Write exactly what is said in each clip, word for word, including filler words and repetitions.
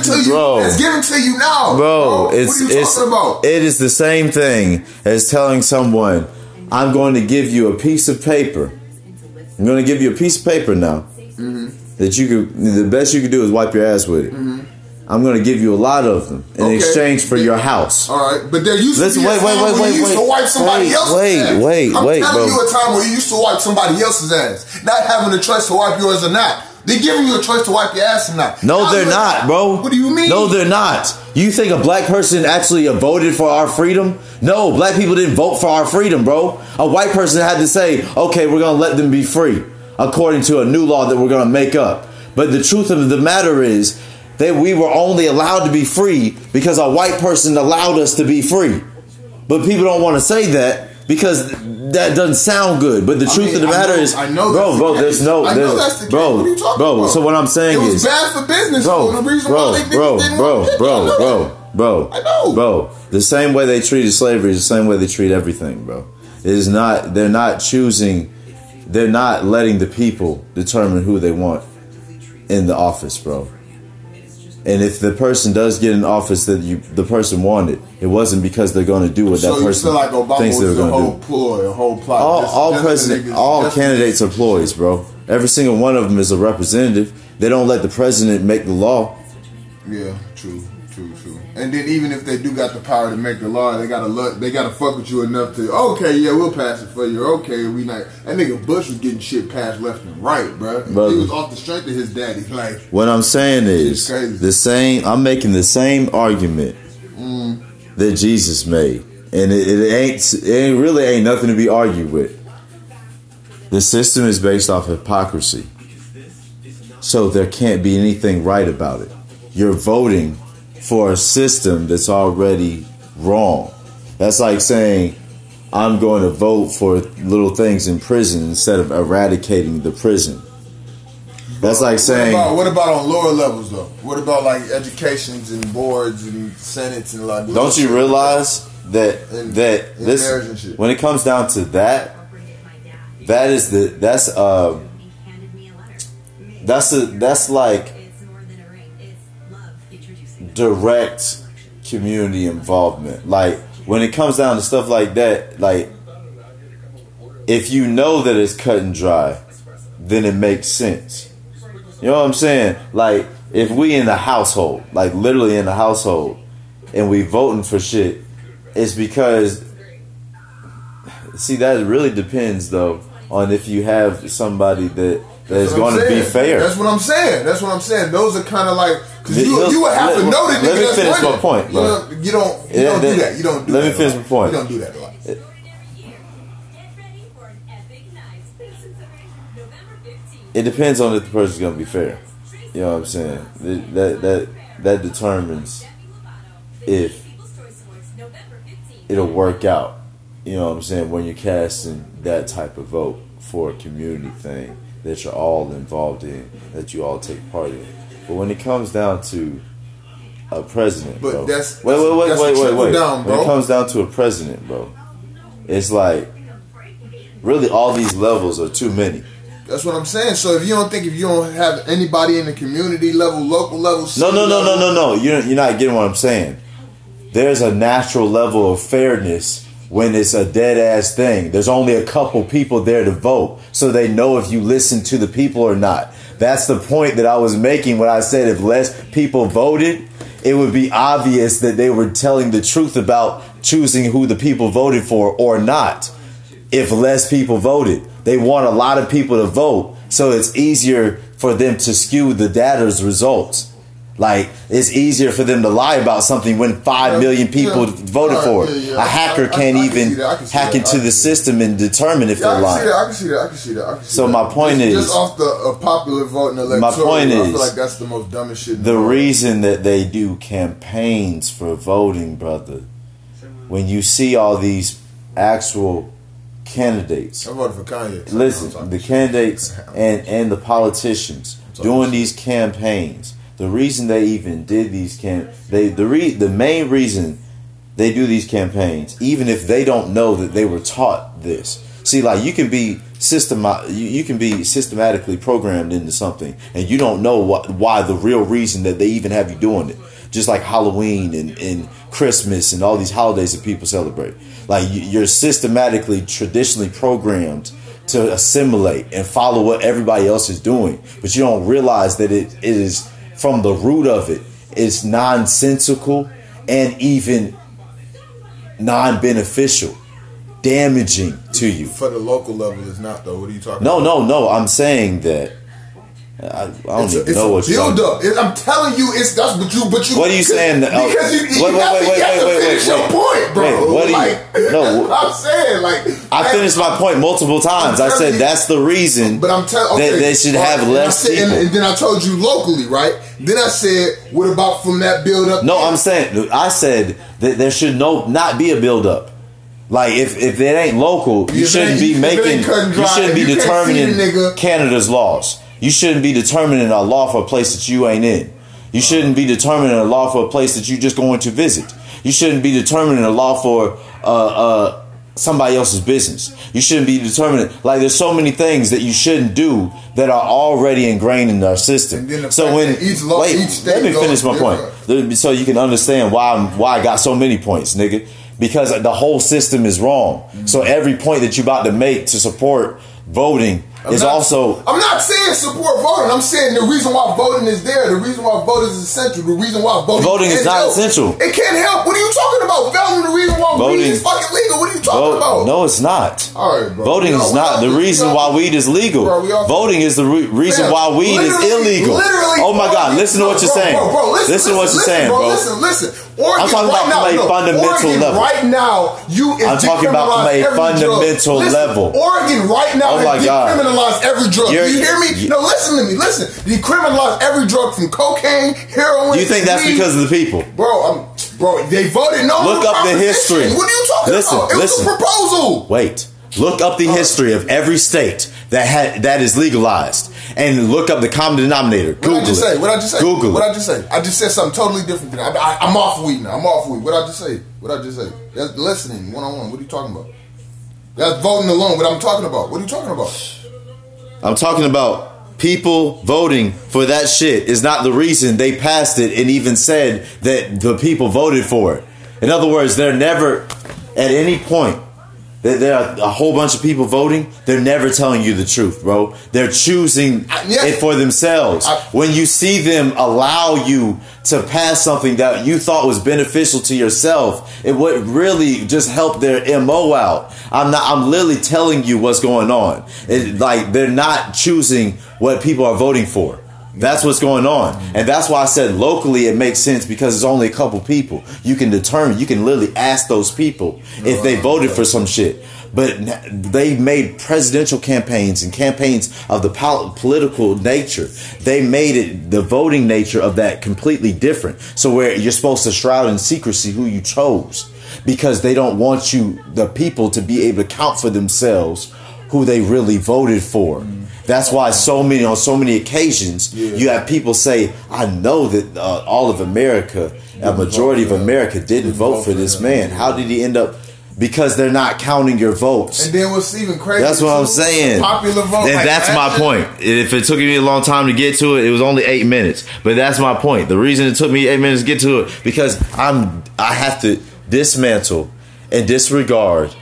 given to you, bro, that's given to you now. Bro, bro. It's, what are you it's, talking about? It is the same thing as telling someone, I'm going to give you a piece of paper. I'm going to give you a piece of paper now. Mm-hmm. That you could, the best you could do is wipe your ass with it. Mm-hmm. I'm going to give you a lot of them in okay. exchange for yeah. your house. All right, but there used Listen, to be wait, a time wait, wait, where you used wait, to wipe somebody wait, else's wait, ass. Wait, I'm wait, wait, I'm telling bro. you a time where you used to wipe somebody else's ass. Not having a choice to wipe yours or not. They're giving you a choice to wipe your ass or not. No, now they're not, bro. What do you mean? No, they're not. You think a black person actually voted for our freedom? No, black people didn't vote for our freedom, bro. A white person had to say, okay, we're going to let them be free, according to a new law that we're going to make up. But the truth of the matter is, that we were only allowed to be free because a white person allowed us to be free. But people don't want to say that because that doesn't sound good. But the I truth mean, of the I matter know, is, I know bro, bro, the there's no, I know there's, that's the bro, what are you talking bro. About? So what I'm saying it is, it was bad for business. Bro, the reason bro, why they bro, didn't bro, bro, bro, bro, bro, I know. bro. The same way they treated slavery is the same way they treat everything, bro. It is not. They're not choosing. They're not letting the people determine who they want in the office, bro. And if the person does get an office that you, the person wanted, it wasn't because they're going to do what so that person like thinks they're going to do. Ploy, a whole plot. All, that's, all, that's president, niggas, all candidates are ploys, bro. Every single one of them is a representative. They don't let the president make the law. Yeah, true, true, true. And then even if they do got the power to make the law, they gotta look, they gotta fuck with you enough to okay, yeah, we'll pass it for you. Okay, we not. That nigga Bush was getting shit passed left and right, bro. He was off the strength of his daddy. Like what I'm saying is the same. I'm making the same argument mm. that Jesus made, and it, it ain't. It ain't really ain't nothing to be argued with. The system is based off hypocrisy, so there can't be anything right about it. You're voting for a system that's already wrong. That's like saying, I'm going to vote for little things in prison instead of eradicating the prison. That's like saying... What about, what about on lower levels, though? What about like educations and boards and senates and like... Don't you realize that in, that in this, when it comes down to that, that is the... That's, uh, that's, a, that's like... direct community involvement. Like when it comes down to stuff like that, like if you know that it's cut and dry, then it makes sense. You know what I'm saying? Like if we in the household, like literally in the household, and we voting for shit, it's because see that really depends though on if you have somebody that that's going to be fair. That's what I'm saying. That's what I'm saying. Those are kind of like. Because you, you would have let, to know that nigga that's finish my point, bro. You don't, you don't, you yeah, don't that, do that. You don't do let that. Let me finish my point. You don't do that a lot. It, it depends on if the person's going to be fair. You know what I'm saying? That, that, that, that determines if it'll work out. You know what I'm saying? When you're casting that type of vote for a community thing that you're all involved in, that you all take part in. But when it comes down to a president, but bro, that's, wait, wait, wait, that's wait, wait, wait. Down, when it comes down to a president, bro, it's like really all these levels are too many. That's what I'm saying. So if you don't think if you don't have anybody in the community level, local level, no, no, no, level, no, no, no, no, you're you're not getting what I'm saying. There's a natural level of fairness when it's a dead ass thing. There's only a couple people there to vote, so they know if you listen to the people or not. That's the point that I was making when I said if less people voted, it would be obvious that they were telling the truth about choosing who the people voted for or not. If less people voted, they want a lot of people to vote. So it's easier for them to skew the data's results. Like it's easier for them to lie about something when five yeah, million people yeah, voted right, for it. Yeah, yeah. A hacker I, I, can't I, I can even can hack into the system and determine if yeah, they're lying. I can see that. I can see that. I can see that. So my point just, is, just off the uh, popular vote and electoral, my point is, I feel like that's the most dumbest shit. The, the reason that they do campaigns for voting, brother, when you see all these actual candidates, I voted for Kanye. Listen, the candidates and and the politicians doing these campaigns. The reason they even did these camp, they the re, the main reason they do these campaigns, even if they don't know that they were taught this. See, like you can be system, you can be systematically programmed into something, and you don't know what, why the real reason that they even have you doing it. Just like Halloween and, and Christmas and all these holidays that people celebrate. Like you're systematically, traditionally programmed to assimilate and follow what everybody else is doing. But you don't realize that it, it is from the root of it. It's nonsensical and even non-beneficial, damaging to you. For the local level, it's not though. What are you talking no, about? No, no, no. I'm saying that. I, I don't it's even a, know what you're talking about. It's a build up. I'm telling you, it's that's what you. But you. What are you saying? Because you, you wait, have wait, to, wait, you wait, have wait, to finish wait, your wait, point, bro. Wait, what like, you, no, I'm saying like I finished my point multiple times. I said you, that's the reason. But I'm telling okay, that they should right, have less said, people. And, and then I told you locally, right? Then I said, what about from that build up? No, there? I'm saying I said that there should no not be a build up. Like if, if it ain't local, you, you shouldn't be making. You shouldn't be determining Canada's laws. You shouldn't be determining a law for a place that you ain't in. You shouldn't be determining a law for a place that you just going to visit. You shouldn't be determining a law for uh, uh, somebody else's business. You shouldn't be determining. Like there's so many things that you shouldn't do that are already ingrained in our system. The so when each law, wait, each let me finish my different. point, so you can understand why I'm, why I got so many points, nigga. Because the whole system is wrong. Mm-hmm. So every point that you about to make to support voting. I'm is not, also I'm not saying support voting. I'm saying the reason why voting is there, the reason why voting is essential, the reason why voting, voting is not help. essential. It can't help. What are you talking about? Voting the reason why voting weed is fucking legal. What are you talking vote, about? No, it's not. All right, bro. Voting you know, is not the just, reason you know, why weed is legal. Bro, voting is the re- reason man, why weed is illegal. Literally, oh my God! Listen to what you're saying. Bro, bro, listen, listen to what you're saying, bro. Listen, listen. Oregon, I'm talking right about from now, a no, fundamental Oregon level. Right now, you is I'm talking about from a fundamental listen, level. Oregon right now oh is decriminalized every drug. You're, you hear me? You, no, listen to me. Listen. Decriminalized every drug from cocaine, heroin. You think that's weed. Because of the people? Bro, I'm, bro, they voted no. Look up the history. What are you talking listen, about? It listen. was a proposal. Wait. Look up the history of every state that had that is legalized, and look up the common denominator. Google what I just it. Say? What I just say? Google it. What I just say? I just said something totally different. I, I, I'm off weed now. I'm off weed. What I just say? What I just say? That's listening one on one. What are you talking about? That's voting alone. What I'm talking about? What are you talking about? I'm talking about people voting for that shit is not the reason they passed it, and even said that the people voted for it. In other words, they're never at any point. There are a whole bunch of people voting. They're never telling you the truth, bro. They're choosing I, yeah. it for themselves. I, when you see them allow you to pass something that you thought was beneficial to yourself, it would really just help their M O out. I'm not. I'm literally telling you what's going on. It, like they're not choosing what people are voting for. That's what's going on. And that's why I said locally it makes sense because it's only a couple people. You can determine, you can literally ask those people if they voted for some shit. But they made presidential campaigns and campaigns of the political nature. They made it the voting nature of that completely different. So where you're supposed to shroud in secrecy who you chose because they don't want you, the people, to be able to count for themselves who they really voted for. That's why so many on so many occasions yeah. you have people say, "I know that uh, all of America, a majority of America, didn't, didn't vote, vote for, for this him. man. How did he end up?" Because they're not counting your votes. And then what's even crazier? That's what I'm saying. Popular vote. And like that's that. my point. If it took me a long time to get to it, it was only eight minutes. But that's my point. The reason it took me eight minutes to get to it because I'm I have to dismantle and disregard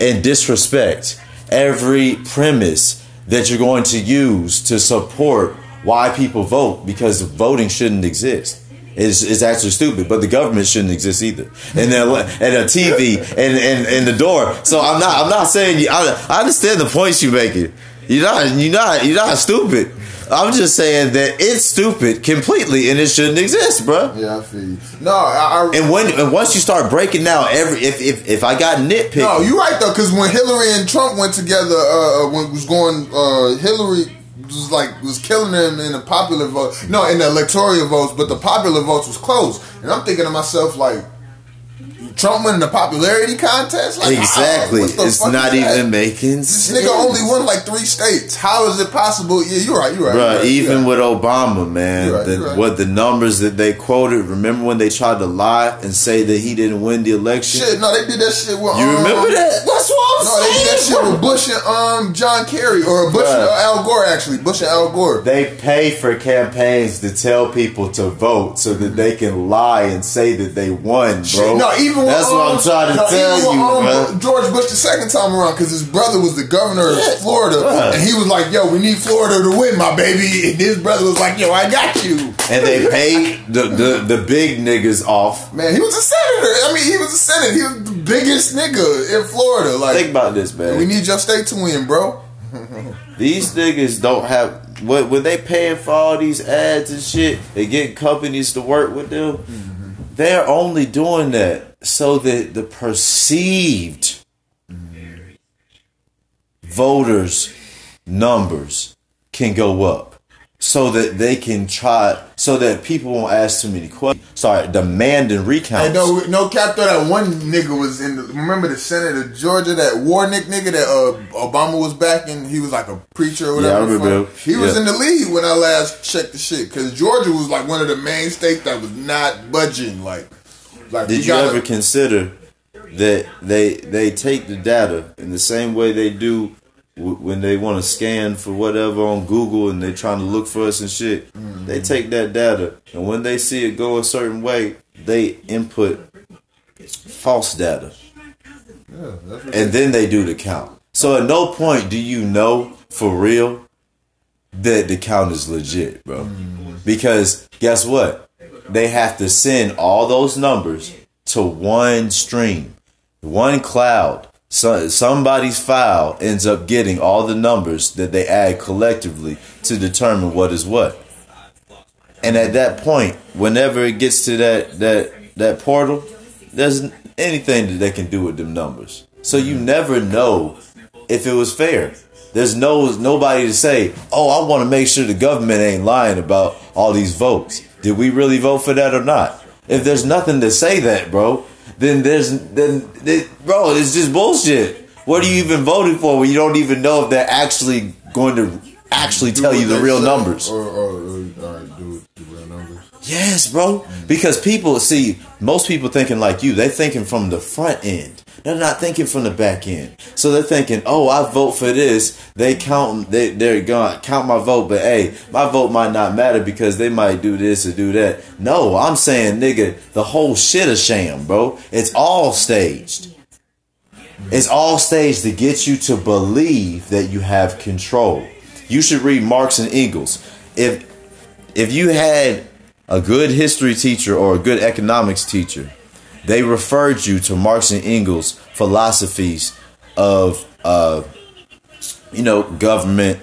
and disrespect every premise that you're going to use to support why people vote because voting shouldn't exist. It's, it's actually stupid, but the government shouldn't exist either. And then and a T V and, and, and the door. So I'm not I'm not saying you, I, I understand the points you're making. You're not you're not you're not stupid. I'm just saying that it's stupid completely and it shouldn't exist, bro. Yeah, I feel you. No, I, I and when and once you start breaking down every if if, if I got nitpicked. No, you're right though, because when Hillary and Trump went together, uh, when it was going, uh, Hillary was like was killing them in the popular vote. No, in the electoral votes, but the popular votes was close. And I'm thinking to myself like. Trump winning the popularity contest? Like, exactly. What the it's fuck not is that? Even making sense. This nigga only won like three states. How is it possible? Yeah, you're right, you're right. Bruh, you're right, even you're right. With Obama, man, right, the, right. what the numbers that they quoted, remember when they tried to lie and say that he didn't win the election? Shit, no, they did that shit with... You um, remember that? That's what I'm no, saying. No, they did that shit with Bush and um, John Kerry, or Bush Bruh. and Al Gore, actually. Bush and Al Gore. They pay for campaigns to tell people to vote so that they can lie and say that they won, bro. No, even that's what I'm trying to tell you. George Bush the second time around, because his brother was the governor of Florida, and he was like, "Yo, we need Florida to win, my baby." And his brother was like, "Yo, I got you." And they paid the the, the big niggas off. Man, he was a senator. I mean, he was a senator. He was the biggest nigga in Florida. Like, think about this, man. We need your state to win, bro. These niggas don't have. What when they paying for all these ads and shit, they get companies to work with them. Mm-hmm. They're only doing that so that the perceived mm-hmm. voters' numbers can go up, so that they can try, so that people won't ask too many questions. Sorry, demanding recounts. Hey, no, no cap though. That one nigga was in. The, remember the senator of Georgia, that Warnick nigga that uh, Obama was backing. He was like a preacher or whatever. Yeah, I remember. He was yeah. in the lead when I last checked the shit, because Georgia was like one of the main states that was not budging. Like, like did you, gotta, you ever consider that they they take the data in the same way they do when they want to scan for whatever on Google and they're trying to look for us and shit? Mm-hmm. They take that data, and when they see it go a certain way, they input false data. Yeah, that's what and then they do the count. So at no point do you know for real that the count is legit, bro. Mm-hmm. Because guess what? They have to send all those numbers to one stream, one cloud. So somebody's file ends up getting all the numbers that they add collectively to determine what is what. And at that point, whenever it gets to that that that portal, there's anything that they can do with them numbers. So you never know if it was fair. There's no nobody to say, "Oh, I want to make sure the government ain't lying about all these votes. Did we really vote for that or not?" If there's nothing to say that, bro, Then there's then it, bro, it's just bullshit. What are you even voting for when you don't even know if they're actually going to actually do tell you the real numbers? Or, or, or, or do the real numbers? Yes, bro. Because people see most people thinking like you. They're thinking from the front end. They're not thinking from the back end. So they're thinking, "Oh, I vote for this. They count. They they're gonna count my vote, but hey, my vote might not matter because they might do this or do that." No, I'm saying, nigga, the whole shit a sham, bro. It's all staged. It's all staged to get you to believe that you have control. You should read Marx and Engels. If if you had a good history teacher or a good economics teacher, they referred you to Marx and Engels' philosophies of, uh, you know, government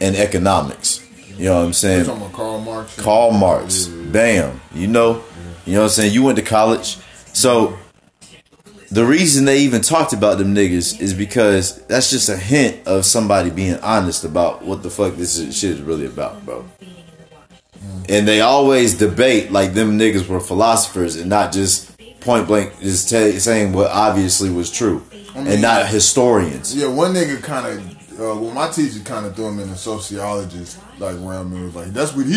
and economics. You know what I'm saying? You're talking about Karl Marx. Karl Marx. Bam. You know, you know what I'm saying? You went to college. So the reason they even talked about them niggas is because that's just a hint of somebody being honest about what the fuck this shit is really about, bro. And they always debate like them niggas were philosophers and not just point blank is t- saying what obviously was true, I mean, and not historians. Yeah, one nigga kind of, uh, well, my teacher kind of threw him in a sociologist like realm and was like, "That's what he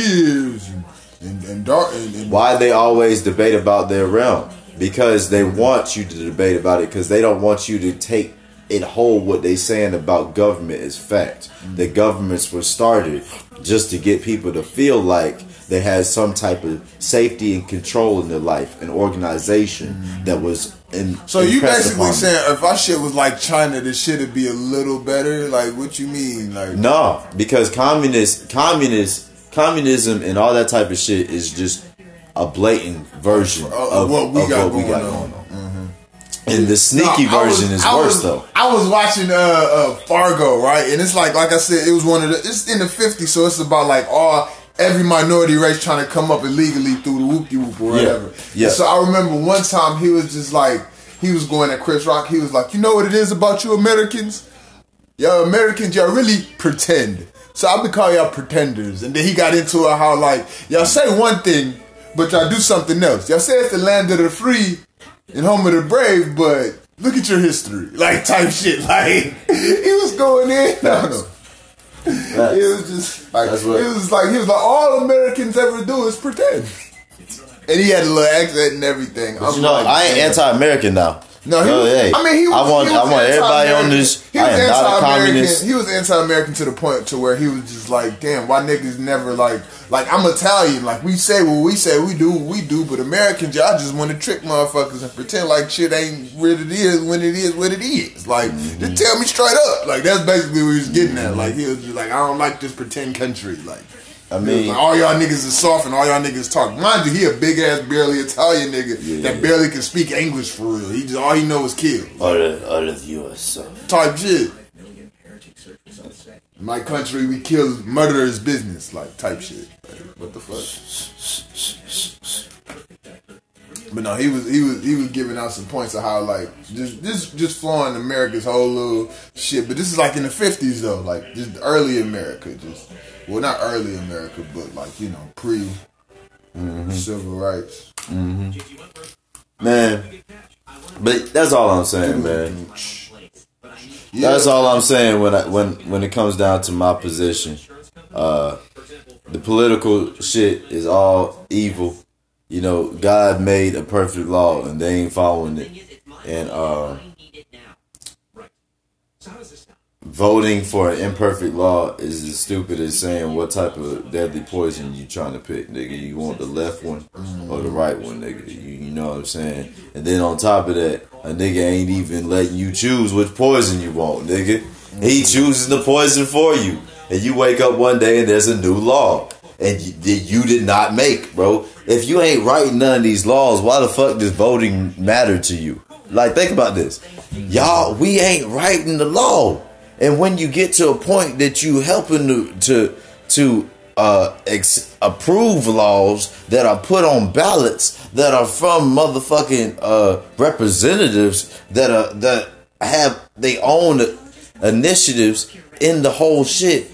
is." And, and, and dark. And, and why they always debate about their realm? Because they want you to debate about it, because they don't want you to take and hold what they saying about government as fact. Mm-hmm. The governments were started just to get people to feel like they had some type of safety and control in their life, an organization mm-hmm. that was in. So you basically saying if our shit was like China, this shit would be a little better? Like, what you mean? Like, no, because communist, communist, communism and all that type of shit is just a blatant version of, of, of what we of got, what we got going on. on. And the sneaky no, version was, is I worse was, though. I was watching uh, uh, Fargo, right? And it's like, like I said, it was one of the. It's in the fifties, so it's about like all. Oh, every minority race trying to come up illegally through the whoop-de-whoop or whatever. Yeah, yeah. So I remember one time he was just like, he was going at Chris Rock. He was like, "You know what it is about you Americans? Y'all Americans, y'all really pretend. So I've been calling y'all pretenders." And then he got into it how like, y'all say one thing, but y'all do something else. Y'all say it's the land of the free, and home of the brave, but look at your history, like type shit. Like he was going in. I don't know. It was just like it was like he was like all Americans ever do is pretend. And he had a little accent and everything. But I'm you know, like, I ain't anti-American now. No, he no, was, hey, I mean, he was, I want, he was I want everybody on this. He was I am not a communist. He was anti-American to the point to where he was just like, damn, why niggas never like, like I'm Italian, like we say what we say, we do what we do, but Americans, y'all just want to trick motherfuckers and pretend like shit ain't what it is when it is what it is. Like, mm-hmm. just tell me straight up. Like that's basically what he was getting mm-hmm. at. Like he was just like, I don't like this pretend country. Like. I mean, like, all y'all niggas is soft and all y'all niggas talk. Mind you, he a big ass, barely Italian nigga yeah, that yeah. barely can speak English for real. He just all he knows is kill. All of all of you are soft. Type shit. In my country, we kill murderers' business, like type shit. Like, what the fuck? But no, he was he was he was giving out some points of how like just just just flowing America's whole little shit. But this is like in the fifties though, like just early America, just. Well, not early America, but like, you know, pre-civil mm-hmm. rights. Mm-hmm. Man, but that's all I'm saying, man. Yeah. That's all I'm saying when I, when when it comes down to my position. Uh, the political shit is all evil. You know, God made a perfect law and they ain't following it. And uh, voting for an imperfect law is as stupid as saying what type of deadly poison you trying to pick, nigga. You want the left one or the right one, nigga. You, you know what I'm saying? And then on top of that, a nigga ain't even letting you choose which poison you want, nigga. He chooses the poison for you. And you wake up one day and there's a new law. And you, that you did not make, bro. If you ain't writing none of these laws, why the fuck does voting matter to you? Like, think about this. Y'all, we ain't writing the law. And when you get to a point that you helping to to, to uh, ex- approve laws that are put on ballots that are from motherfucking uh, representatives that are that have their own initiatives in the whole shit,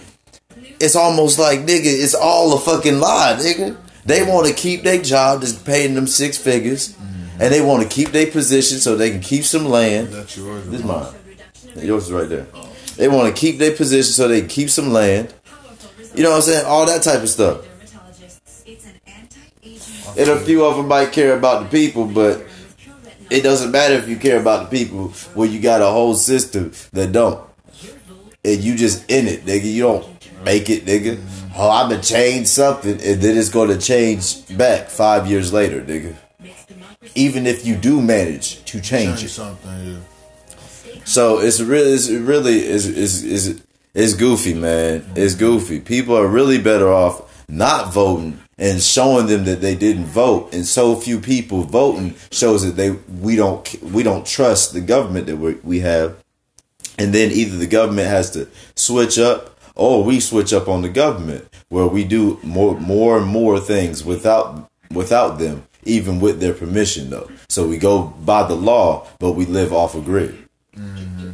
it's almost like nigga, it's all a fucking lie, nigga. They want to keep their job that's paying them six figures, mm-hmm. and they want to keep their position so they can keep some land. That's yours. This is mine. Yours is right there. They want to keep their position so they keep some land. You know what I'm saying? All that type of stuff. And a few of them might care about the people, but it doesn't matter if you care about the people when you got a whole system that don't. And you just in it, nigga. You don't make it, nigga. Oh, I'm going to change something, and then it's going to change back five years later, nigga. Even if you do manage to change it. Something, yeah. So it's really, it's really is is is it's goofy, man. It's goofy. People are really better off not voting and showing them that they didn't vote. And so few people voting shows that they we don't we don't trust the government that we we have. And then either the government has to switch up, or we switch up on the government, where we do more more and more things without without them, even with their permission though. So we go by the law, but we live off a grid. Mm-hmm.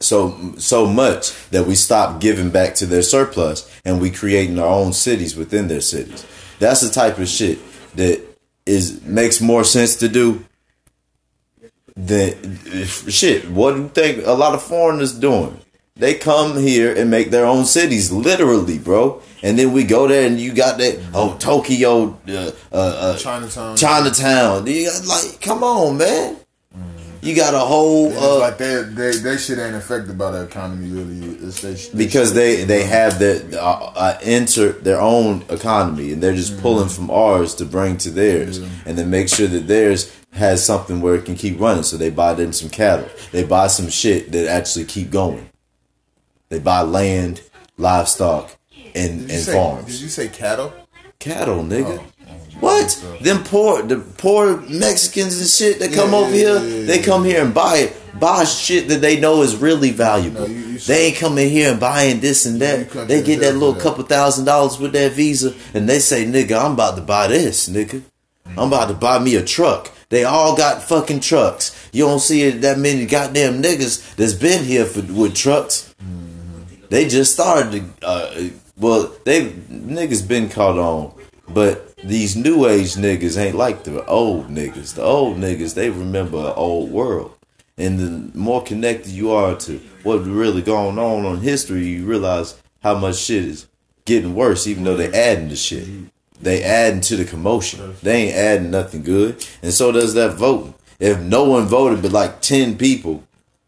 So so much that we stop giving back to their surplus, and we creating our own cities within their cities. That's the type of shit that is makes more sense to do than shit. What do you think a lot of foreigners doing? They come here and make their own cities, literally, bro. And then we go there, and you got that oh Tokyo, uh, uh, Chinatown, Chinatown. Like, come on, man. You got a whole yeah, uh, like they, they they shit ain't affected by the economy really. It's they, they because they, they have their uh, uh, enter their own economy and they're just mm-hmm. pulling from ours to bring to theirs yeah. and then make sure that theirs has something where it can keep running. So they buy them some cattle, they buy some shit that actually keep going. They buy land, livestock, and and say, farms. Did you say cattle? Cattle, nigga. Oh. What? Them poor, the poor Mexicans and shit that yeah, come over yeah, here, yeah, yeah, they come yeah. here and buy it, buy shit that they know is really valuable. No, you, you they ain't coming here and buying this and that. Yeah, they get that little that. couple thousand dollars with that visa, and they say, "Nigga, I'm about to buy this, nigga. I'm about to buy me a truck." They all got fucking trucks. You don't see that many goddamn niggas that's been here for with trucks. Mm-hmm. They just started. To, uh, well, they niggas been caught on, but. these new age niggas ain't like the old niggas. The old niggas, they remember an old world. And the more connected you are to what really going on on history, you realize how much shit is getting worse, even though they adding to shit. They adding to the commotion. They ain't adding nothing good. And so does that voting. If no one voted but like ten people,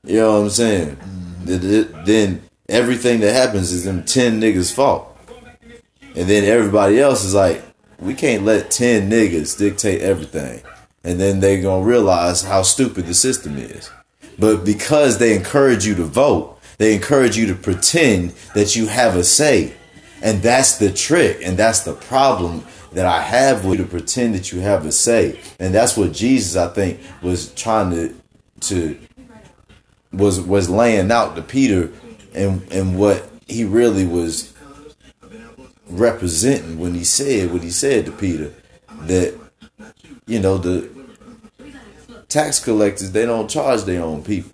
you know what I'm saying, then everything that happens is them ten niggas' fault. And then everybody else is like, we can't let ten niggas dictate everything. And then they're going to realize how stupid the system is. But because they encourage you to vote, they encourage you to pretend that you have a say. And that's the trick. And that's the problem that I have with you, to pretend that you have a say. And that's what Jesus, I think, was trying to, to was was laying out to Peter, and, and what he really was representing when he said what he said to Peter, that, you know, the tax collectors, they don't charge their own people,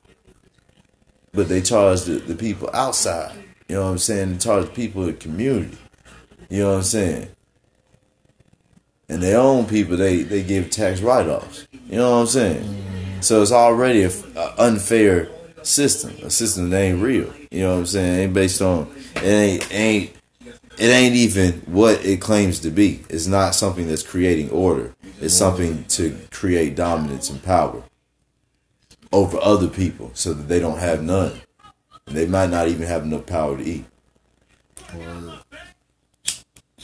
but they charge the, the people outside. You know what I'm saying? They charge the people in the community. You know what I'm saying? And their own people, they, they give tax write-offs. You know what I'm saying? So it's already an unfair system, a system that ain't real. You know what I'm saying? It ain't based on, it ain't, ain't, it ain't even what it claims to be. It's not something that's creating order. It's something to create dominance and power over other people so that they don't have none. And they might not even have enough power to eat. You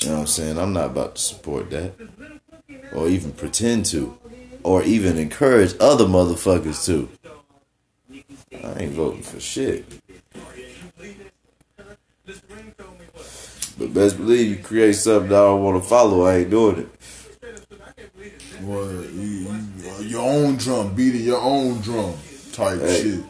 know what I'm saying? I'm not about to support that. Or even pretend to. Or even encourage other motherfuckers to. I ain't voting for shit. But best believe you create something that I don't want to follow, I ain't doing it. Well, you, you, your own drum, beating your own drum type hey, shit.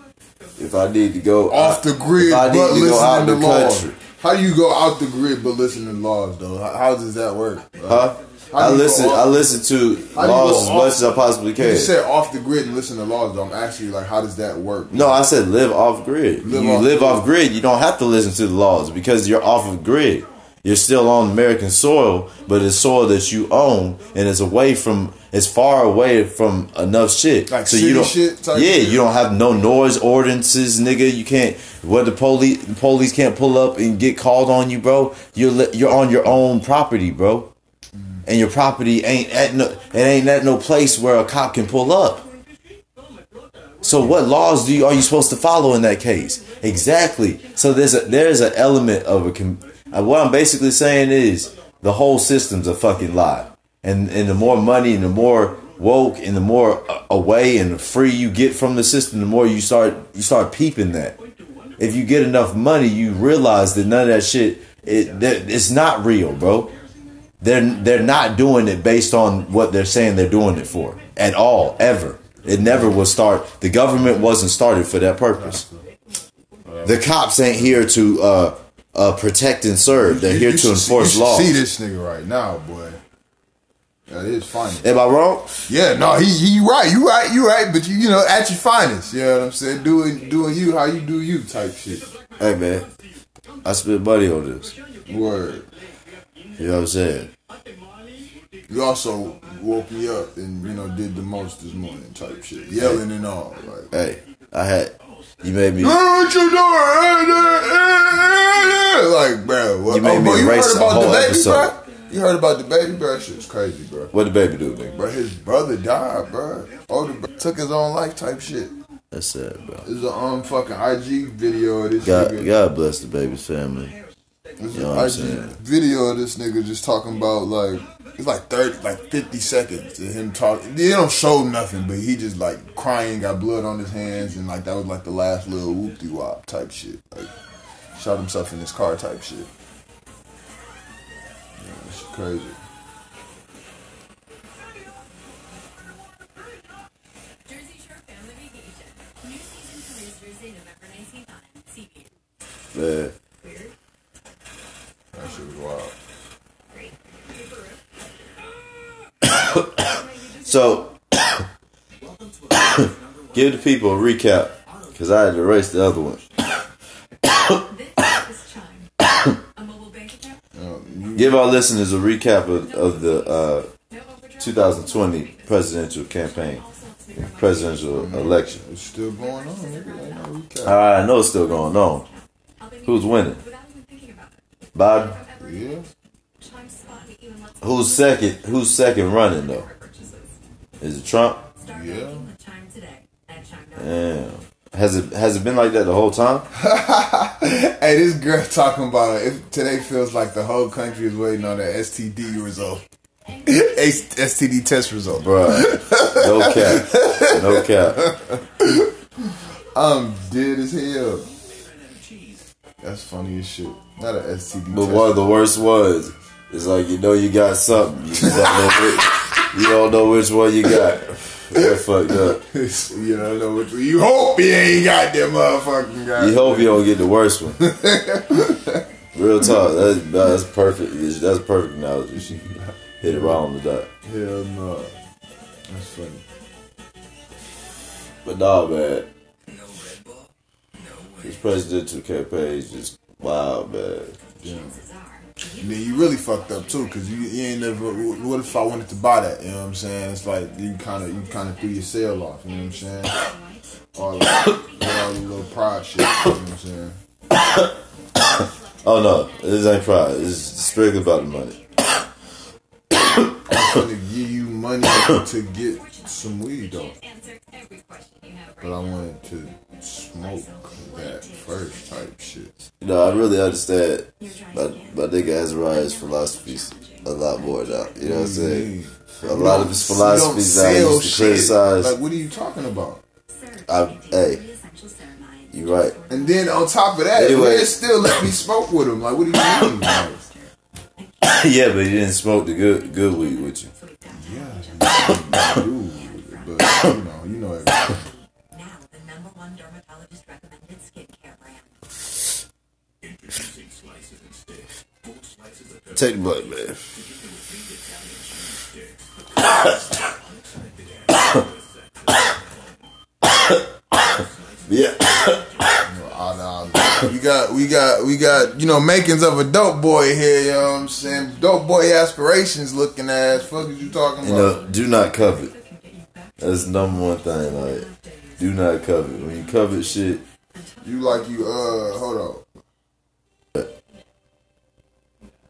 If I need to go off the grid, I, but listening to laws. How do you go out the grid but listening to laws, though? How, how does that work? Bro? Huh? I listen I listen to laws as much as I possibly can. You said off the grid and listen to laws, though. I'm actually like, how does that work? No, I said live off grid. Live you off live off grid, you don't have to listen to the laws because you're off of grid. You're still on American soil, but it's soil that you own, and it's away from, it's far away from enough shit. Like so city you don't, shit type yeah, shit. You don't have no noise ordinances, nigga. You can't. What the police, the police can't pull up and get called on you, bro. You're you're on your own property, bro. And your property ain't at no, it ain't at no place where a cop can pull up. So what laws do you are you supposed to follow in that case? Exactly. So there's a there's an element of a. What I'm basically saying is the whole system's a fucking lie. And and the more money and the more woke and the more away and the free you get from the system, the more you start you start peeping that. If you get enough money, you realize that none of that shit it that, it's not real, bro. They're they're not doing it based on what they're saying they're doing it for at all, ever. It never was start. The government wasn't started for that purpose. The cops ain't here to uh, uh, protect and serve. They're here to enforce law. See this nigga right now, boy. That is finest. Am I wrong? Yeah, no, he he right. You right, you right. But you you know at your finest. You know what I'm saying? Doing doing you how you do you type shit. Hey man, I spent money on this. Word. You know what I'm saying? You also woke me up and, you know, did the most this morning type shit. Yelling hey. and all. Like, hey, I had, you made me. What you doing? Like, bro. What, you made oh, me bro, erase you heard about a whole the baby, episode. Bro? You heard about the baby, bro? That shit's crazy, bro. What the baby do, nigga? Bro, his brother died, bro. Older bro took his own life type shit. That's sad, bro. There's a um, fucking I G video of this God, nigga. God bless the baby's family. There's you know an I G video of this nigga just talking about like it's like thirty, like fifty seconds of him talking. They don't show nothing, but he just like crying, got blood on his hands, and like that was like the last little whoop de wop type shit. Like shot himself in his car type shit. Yeah, that's crazy. Man. That shit was wild. So, give the people a recap, because I had to erase the other one. um, you give our listeners a recap of, of the uh, two thousand twenty presidential campaign, presidential election. It's still going on. Nigga. I know it's still going on. Who's winning? Biden? Yeah. Who's second? Who's second running though? Is it Trump? Yeah. Damn. Has it has it been like that the whole time? Hey, this girl talking about it. If today feels like the whole country is waiting on the S T D result, S T D test result, bro. No cap, no cap. I'm dead as hell. That's funny as shit. Not an S T D. But test. One of the worst was, it's like you know you got something, you just don't know which, you don't know which one you got. They're fucked up. You don't know which one. You hope you ain't got that motherfucking guy. You hope you don't get the worst one. Real talk. That's, that's perfect. That's perfect analogy. She hit it right on the dot. Hell no. That's funny. But nah, man. This presidential campaign is just wild, man. Yeah. And then you really fucked up too, cause you, you ain't never. What if I wanted to buy that? You know what I'm saying? It's like you kind of you kind of threw your sale off. You know what I'm saying? All the all the little pride shit. You know what I'm saying? Oh no, this ain't pride. It's strictly about the money. I'm gonna give you money to get some weed though, but I wanted to smoke that first type shit. You know, I really understand my, my nigga Azariah's philosophies a lot more now. You know what I'm saying? A lot of his philosophies I used to criticize. Like, what are you talking about? I, hey, you right. And then on top of that, anyway, they still let me smoke with him. Like, what are you mean? Yeah, but you didn't smoke the good good weed with you. Yeah, dude, but you know, you know everything. Take the blood, man. Yeah. We got, we got, we got, you know, makings of a dope boy here, you know what I'm saying? Dope boy aspirations looking ass. Fuck is you talking about? You know, do not covet. That's the number one thing, like, do not covet. When you covet shit. You like you, uh, hold on.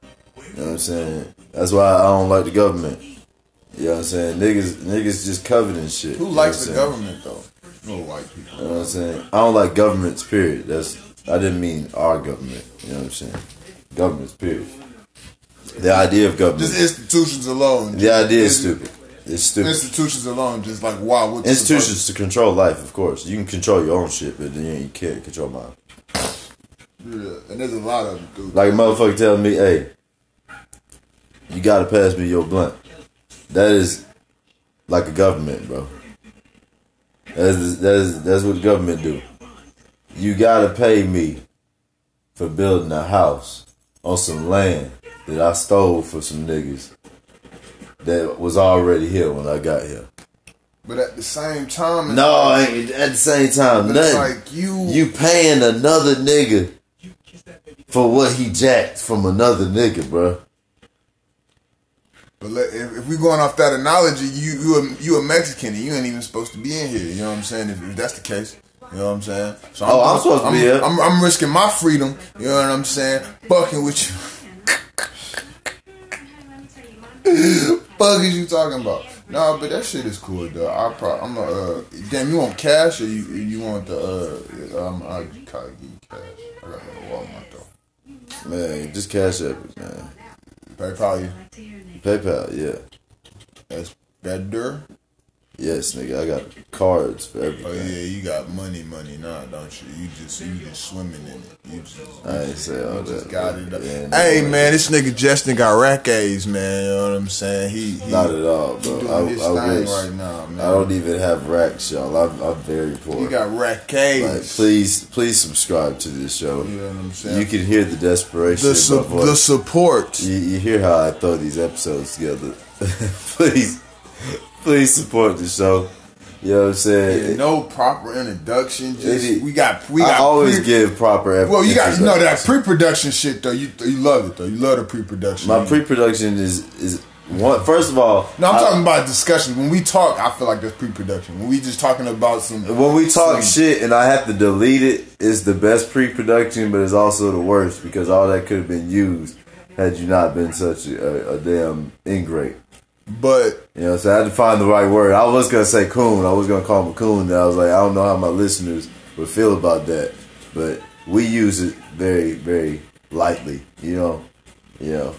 You know what I'm saying? That's why I don't like the government. You know what I'm saying? Niggas niggas just coveting shit. Who likes the government though? No white people. You know what I'm saying? I don't like governments, period. That's I didn't mean our government. You know what I'm saying? Governments, period. The idea of government. Just institutions alone. The idea is stupid. It's stupid. Institutions alone, just like why would institutions to control life, of course. You can control your own shit, but then you can't control mine. Yeah, and there's a lot of them, dude. Like a motherfucker telling me, hey, you gotta pass me your blunt. That is like a government, bro. That's that's that's what the government do. You gotta pay me for building a house on some land that I stole for some niggas that was already here when I got here. But at the same time, no, like, at the same time, nothing. It's like you you paying another nigga for what he jacked from another nigga, bro. But if we're going off that analogy, you you a, you a Mexican and you ain't even supposed to be in here. You know what I'm saying? If, if that's the case, you know what I'm saying? So I'm, oh, I'm supposed I'm, to be here. I'm, I'm, I'm risking my freedom. You know what I'm saying? Fucking with you. Fuck is you talking about? Nah, but that shit is cool though. I probably I'm a uh, damn. You want cash or you you want the uh? I'm I gotta give you cash. I gotta go to Walmart though. Man, just cash up it, man. PayPal you. PayPal, yeah. That's better? Yes, nigga, I got cards for everything. Oh yeah, you got money, money now, don't you? You just you just swimming in it. You just, you I ain't just, say all you that. Just got it up. Yeah, hey man, that. This nigga Justin got rack A's, man. You know what I'm saying? He, he not at all, bro. I, I wish right now, man. I don't even have racks, y'all. I'm, I'm very poor. You got rack A's. Like, please, please subscribe to this show. You know what I'm saying? You can hear the desperation. The, su- the support. You, you hear how I throw these episodes together? Please. Please support the show. You know what I'm saying? Yeah, no proper introduction. Just it, we got. We got. I always pre give proper. Well, you got no that pre-production shit though. You you love it though. You love the pre-production. My pre-production is is one. First of all, no, I'm I, talking about discussion. When we talk, I feel like that's pre-production. When we just talking about some. When we talk some, shit and I have to delete it, it's the best pre-production, but it's also the worst because all that could have been used had you not been such a, a damn ingrate. But you know, so I had to find the right word. I was gonna say coon. I was gonna call him a coon. And I was like, I don't know how my listeners would feel about that, but we use it very, very lightly. You know, you know.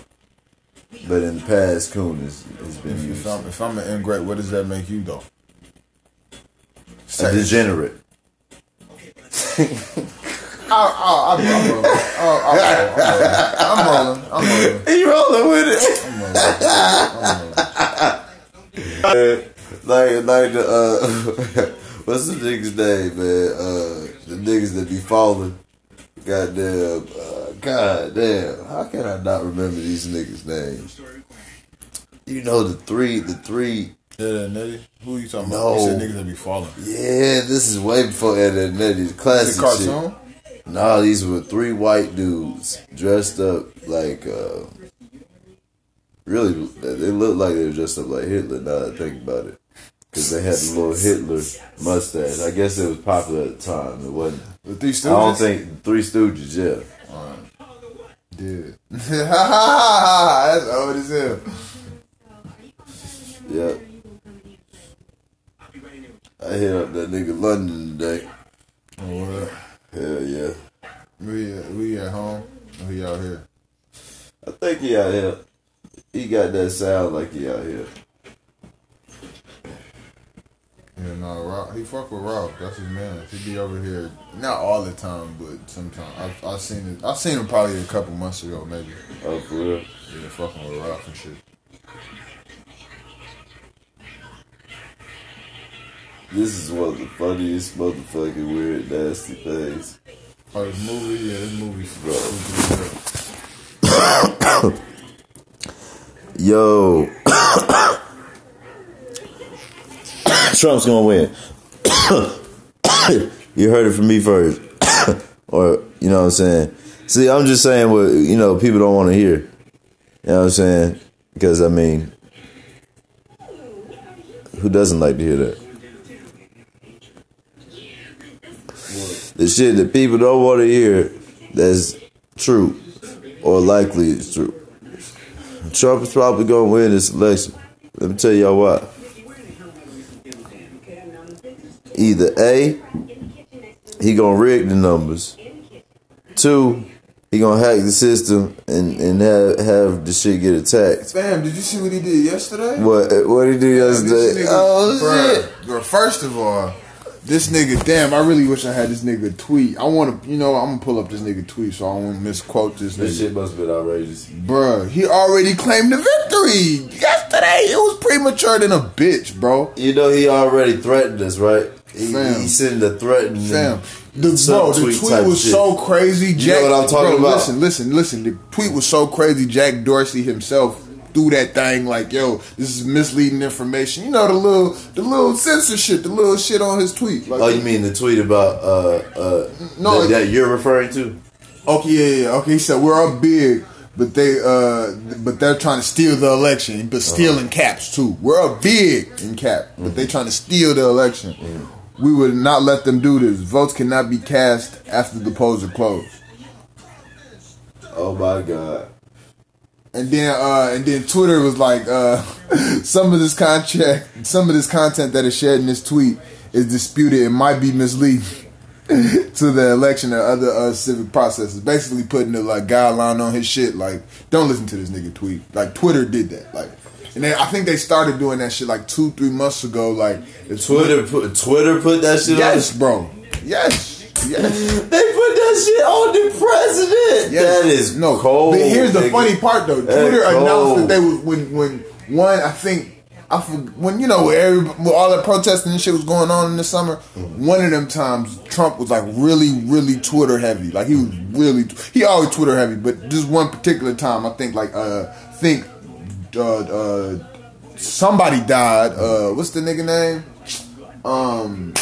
But in the past, coon has, has been if used. I'm, if I'm an ingrate, what does that make you though? A degenerate. I, I, I'm rolling. Oh, I'm rolling. I'm rolling. I'm rolling. He rolling with it. I'm rolling. I'm rolling. Like, like the uh, what's the nigga's name, man? Uh, the niggas that be falling. Goddamn. Uh, goddamn. How can I not remember these niggas' names? You know the three. The three. Ed and Nettie? Who are you talking no. about? You said niggas that be falling. Yeah, this is way before Ed and Nettie's classic shit. Cartoon? Nah, these were three white dudes dressed up like, uh, really, they looked like they were dressed up like Hitler now that I think about it. Because they had the little Hitler mustache. I guess it was popular at the time. It wasn't. The Three Stooges? I don't think, Three Stooges, yeah. All right. Dude. That's old as hell. Yeah. I hit up that nigga London today. Oh, what up? Hell yeah. We, uh, we at home or he out here? I think he out here. He got that sound like he out here. Yeah, no, Rob, he fuck with Rob. That's his man. He be over here, not all the time, but sometimes. I've, I've seen it. I've seen him probably a couple months ago, maybe. Oh, for real? Yeah, fucking with Rob and shit. This is one of the funniest motherfucking weird nasty things. Oh, this movie? Yeah, this movie's bro. Yo. Trump's gonna win. You heard it from me first. Or, you know what I'm saying? See, I'm just saying what, you know, people don't want to hear. You know what I'm saying? Because, I mean, who doesn't like to hear that? The shit that people don't want to hear that's true or likely is true. Trump is probably going to win this election. Let me tell y'all why. Either A, he going to rig the numbers. Two, he going to hack the system and, and have, have the shit get attacked. Fam, did you see what he did yesterday? What, what did he do yesterday? Oh, shit. Bro, first of all. This nigga, damn, I really wish I had this nigga tweet. I want to, you know, I'm going to pull up this nigga tweet so I won't misquote this nigga. This shit must have been outrageous. Bruh, he already claimed the victory. Yesterday, it was premature than a bitch, bro. You know, he already threatened us, right? He, he sent a threatening Sam. The, bro, the tweet, tweet was shit. so crazy. Jack, you know what I'm talking bro, about? Listen, listen, listen. The tweet was so crazy, Jack Dorsey himself threw that thing like, yo, this is misleading information. You know, the little the little censorship, the little shit on his tweet. Like, oh, you mean the tweet about uh uh no, that, that you're referring to? Okay, yeah, yeah. Okay, he said we're up big, but they uh but they're trying to steal the election, but stealing uh-huh. caps too. We're up big in cap, but mm-hmm. they trying to steal the election. Mm-hmm. We would not let them do this. Votes cannot be cast after the polls are closed. Oh my God. And then, uh, and then Twitter was like, uh, some of this contract, some of this content that is shared in this tweet is disputed and might be misleading to the election or other uh, civic processes. Basically, putting the like guideline on his shit, like don't listen to this nigga tweet. Like Twitter did that, like, and then I think they started doing that shit like two, three months ago. Like Twitter, Twitter put Twitter put that shit. Yes, on? bro. Yes. Yes. They put that shit on the president. Yes. That is no cold. But here's the nigga. funny part, though. Twitter that announced cold. that they would when when one I think I when you know every, when all that protesting and shit was going on in the summer. Mm-hmm. One of them times, Trump was like really, really Twitter heavy. Like he was really he always Twitter heavy, but this one particular time, I think like uh think uh, uh somebody died. Uh, what's the nigga name? um,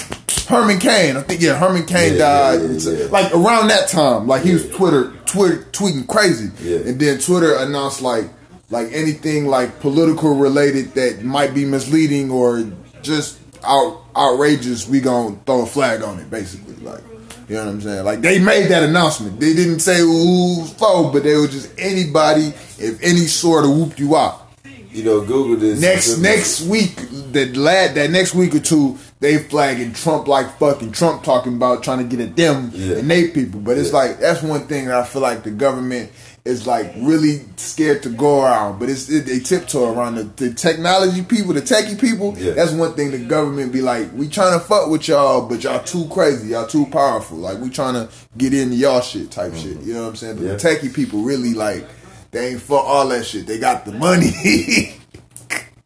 Herman Cain. I think, yeah, Herman Cain yeah, died. Yeah, yeah, yeah. Like, around that time. Like, he yeah. was Twitter, Twitter tweeting crazy. Yeah. And then Twitter announced, like, like anything, like, political related that might be misleading or just out, outrageous, we gonna throw a flag on it, basically. Like, you know what I'm saying? Like, they made that announcement. They didn't say who's for, but they were just anybody, if any sort of whooped you out. You know, Google this. Next next week, that lad, that next week or two, they flagging Trump like fucking Trump talking about trying to get at them yeah. and they people. But it's yeah. like, that's one thing that I feel like the government is like really scared to go around. But it's it, they tiptoe around the, the technology people, the techie people. Yeah. That's one thing the government be like, we trying to fuck with y'all, but y'all too crazy. Y'all too powerful. Like, we trying to get into y'all shit type mm-hmm. shit. You know what I'm saying? But yeah. the techie people really like... They ain't for all that shit. They got the money.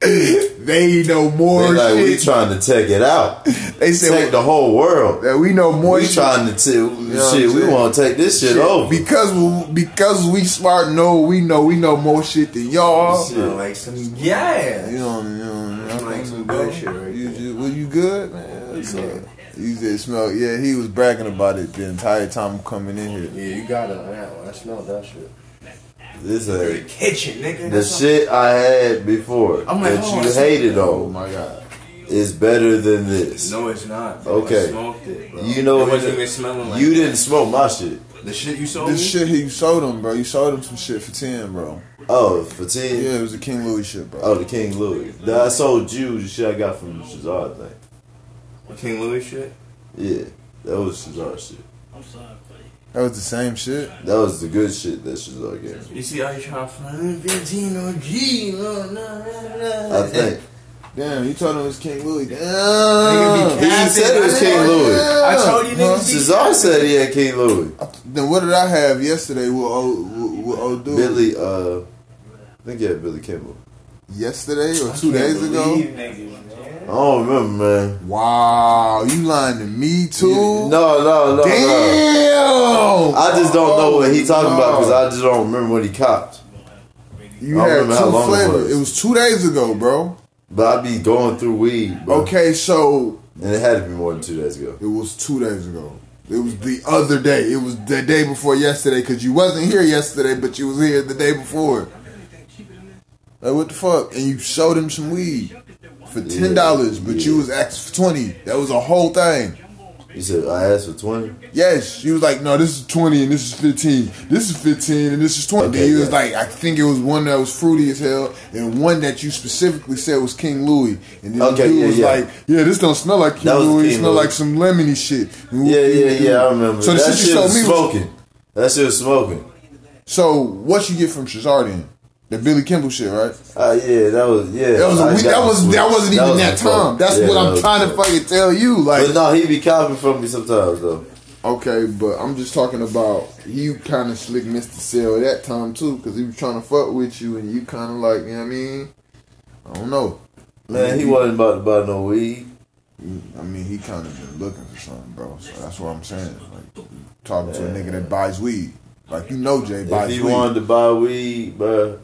They know more shit. Like, we trying to take it out. They said take we, the whole world. That we know more. We shit. trying to t- you know shit. We want to take this shit, shit over because we, because we smart. Know we know we know more shit than y'all. Shit. Like some yeah. You know, you know, you know like some good shit. Right you, you, were you good? Man, that's good. You said smell. Yeah, he was bragging about it the entire time coming in here. Yeah, you got it on that one. I smelled that shit. This a kitchen, nigga. The shit I had before I'm like, that oh, you hated on. Oh my god, is better than this. No, it's not. Bro. Okay, I smoked it. Bro. You know what? You like didn't that. smoke my shit. The shit you sold. The shit he sold him, bro. You sold him some shit for ten, bro. Oh, for ten? Yeah, it was the King Louis shit, bro. Oh, the King Louis. The, I sold you the shit I got from the Shazard thing. The King Louis shit. Yeah, that was Shazard shit. I'm sorry. That was the same shit? That was the good shit that she's like, yeah. You see how you trying to find fifteen O G, no, no, no. I think. Damn, you told him it was King Louis. Damn. Nigga be he said it was King Louis. I told you niggas huh? Cesar said he had King Louis. Then what did I have yesterday with old, with old dude? Billy, uh, I think he had Billy Kimball. Yesterday or two days ago? Niggas. I don't remember, man. Wow, you lying to me too? No, no, no. Damn. No. I just don't know what he talking no. about because I just don't remember what he copped. You I had two flavors. It, it was two days ago, bro. But I be going through weed, bro. Okay, so and it had to be more than two days ago. It was two days ago. It was the other day. It was the day before yesterday because you wasn't here yesterday, but you was here the day before. Like what the fuck? And you showed him some weed. For ten dollars, yeah, but yeah. you was asked for twenty. That was a whole thing. You said I asked for twenty. Yes, she was like, "No, this is twenty and this is fifteen. This is fifteen and this is twenty." Okay, then you yeah. was like, "I think it was one that was fruity as hell and one that you specifically said was King Louis." And then okay, the dude yeah, was yeah. like, "Yeah, this don't smell like King that Louis. It smell like some lemony shit." And yeah, yeah, yeah, yeah. I remember. So the that shit you showed me smoking. Was, that shit was smoking. So what you get from Shazard then? The Billy Kimball shit, right? Uh, yeah, that was yeah. That was a week, that was that wasn't even that, was that time. That's yeah, what I'm trying to fucking tell you. Like, but no, he be copying from me sometimes though. Okay, but I'm just talking about you kind of slick Mister Sell that time too, because he was trying to fuck with you, and you kind of like, you know what I mean? I don't know. Man, man he, he wasn't about to buy no weed. I mean, he kind of been looking for something, bro. So that's what I'm saying. Like, talking man. to a nigga that buys weed, like you know, Jay buys weed. If he weed. wanted to buy weed, bro.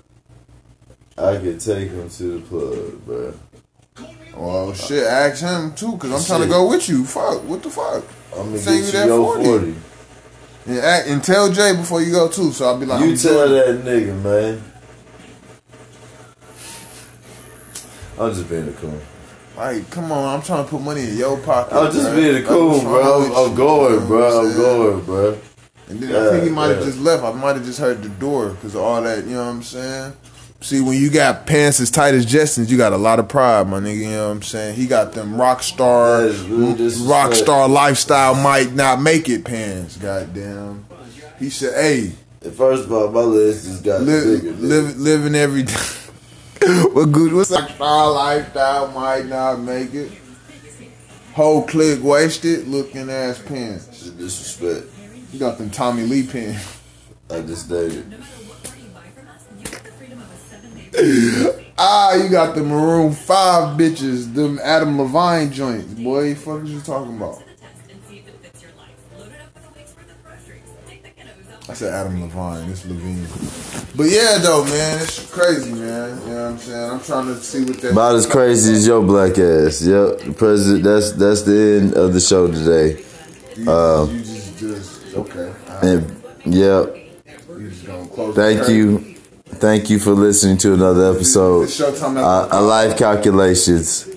I could take him to the club, bro. Well, shit, ask him too, cause I'm shit. trying to go with you. Fuck, what the fuck? I'm gonna get you that forty. forty. And, and tell Jay before you go too. So I'll be like, you I'm tell good. that nigga, man. I'm just being a coon. Like, come on, I'm trying to put money in your pocket. I'm just bro. being a coon, bro. I'm, I'm going, bro. I'm going, bro. And then yeah, I think he might have yeah. just left. I might have just heard the door, cause of all that. You know what I'm saying? See, when you got pants as tight as Justin's, you got a lot of pride, my nigga. You know what I'm saying? He got them rock star, rock star lifestyle might not make it pants. Goddamn. He said, "Hey." First of all, my list is got live, bigger. Live, living every day. What good? What's rock star lifestyle might not make it? Whole clique wasted looking ass pants. Disrespect. You got them Tommy Lee pants. I just dated. Ah, you got the Maroon five bitches, them Adam Levine joints. Boy, fuck is you talking about? I said Adam Levine. It's Levine. But yeah, though, man, it's crazy, man. You know what I'm saying? I'm trying to see what that. About as crazy as your black ass. Yep. President. That's that's the end of the show today. You, um, you just just okay. Right. And yep. You just gonna close. Thank you. Thank you for listening to another episode of uh, Life Calculations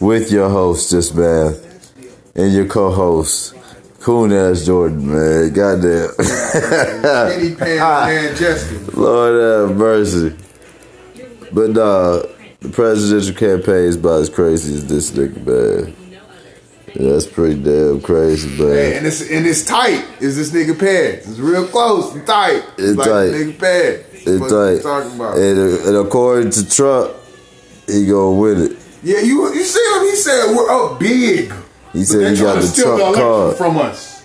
with your host, Just Bath, and your co-host, coon-ass Jordan, man. Goddamn. Penny Pan, man, Justin. Lord have mercy. But, nah, the presidential campaign is about as crazy as this nigga, man. Yeah, that's pretty damn crazy, man. Hey, and, it's, and it's tight. It's this nigga pants. It's real close and tight. It's, it's like tight. Nigga pants. It's what tight. You talking about? And, uh, and according to Trump, he gonna win it. Yeah, you you see him? He said we're up big. He said he got the Trump the card from us.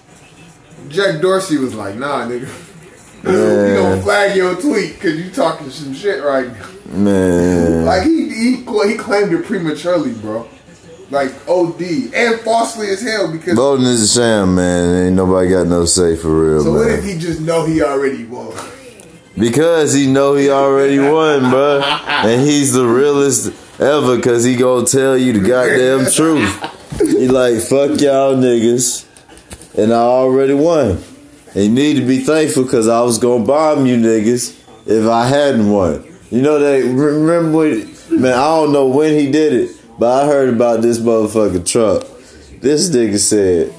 Jack Dorsey was like, "Nah, nigga, we gonna flag your tweet because you talking some shit right now." Man, like he he he claimed it prematurely, bro. Like O D and falsely as hell because voting is a sham, man. Ain't nobody got no say for real. So man. What if he just know he already won? Because he know he already won, bruh. And he's the realest ever because he gonna tell you the goddamn truth. He like, fuck y'all niggas. And I already won. And you need to be thankful because I was gonna bomb you niggas if I hadn't won. You know that, remember when, man, I don't know when he did it, but I heard about this motherfucking Trump. This nigga said,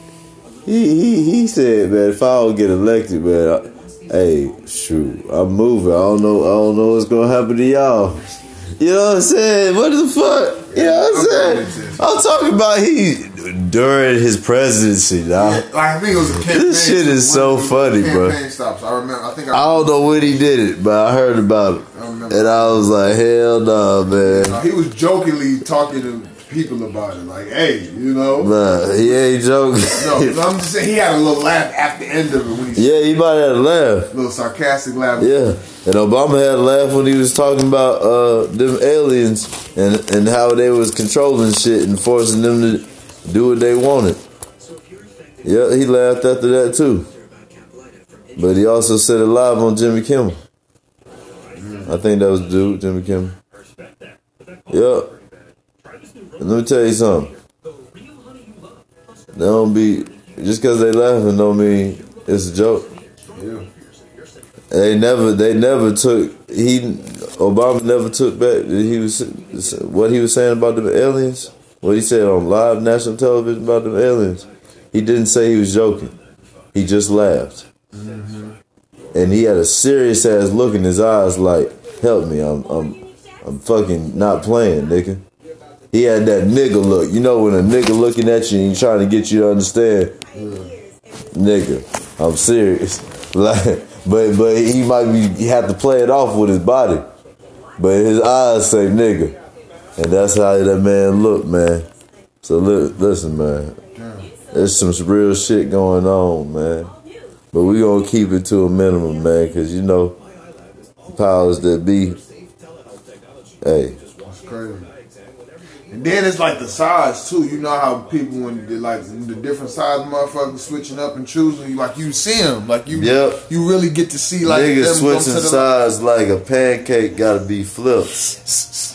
he, he, he said, man, if I don't get elected, man, I, hey, shoot, I'm moving. I don't know. I don't know what's gonna happen to y'all. You know what I'm saying? What the fuck? You know what I'm saying? I'm talking about he during his presidency. Now, yeah, I think it was a campaign. This shit is so funny, bro. Stops. I remember. I think I, remember. I don't know when he did it, but I heard about it, I and I was like, hell no, nah, man. He was jokingly talking to people about it, like, hey, you know, nah, he ain't joking. No, no, I'm just saying he had a little laugh at the end of it. When he yeah, he might have had a laugh, a little sarcastic laugh. Yeah, and Obama had a laugh when he was talking about uh, them aliens and and how they was controlling shit and forcing them to do what they wanted. Yeah, he laughed after that too, but he also said it live on Jimmy Kimmel. Mm. I think that was dude Jimmy Kimmel. Yeah. Let me tell you something. They don't be just because they laughing don't mean it's a joke. Yeah. They never, they never took he Obama never took back he was what he was saying about the aliens. What he said on live national television about the aliens. He didn't say he was joking. He just laughed, mm-hmm. and he had a serious ass look in his eyes, like, "Help me, I'm, I'm, I'm fucking not playing, nigga." He had that nigga look. You know when a nigga looking at you and trying to get you to understand, nigga, I'm serious. Like, but but he might be he have to play it off with his body, but his eyes say nigga, and that's how that man looked, man. So look, listen, man. There's some real shit going on, man. But we gonna keep it to a minimum, man, cause you know, powers that be. Hey. That's crazy. And then it's like the size too. You know how people when they like the different size motherfuckers switching up and choosing. Like you see them, like you yep. you really get to see like niggas them switching them size like a pancake. Gotta be flipped.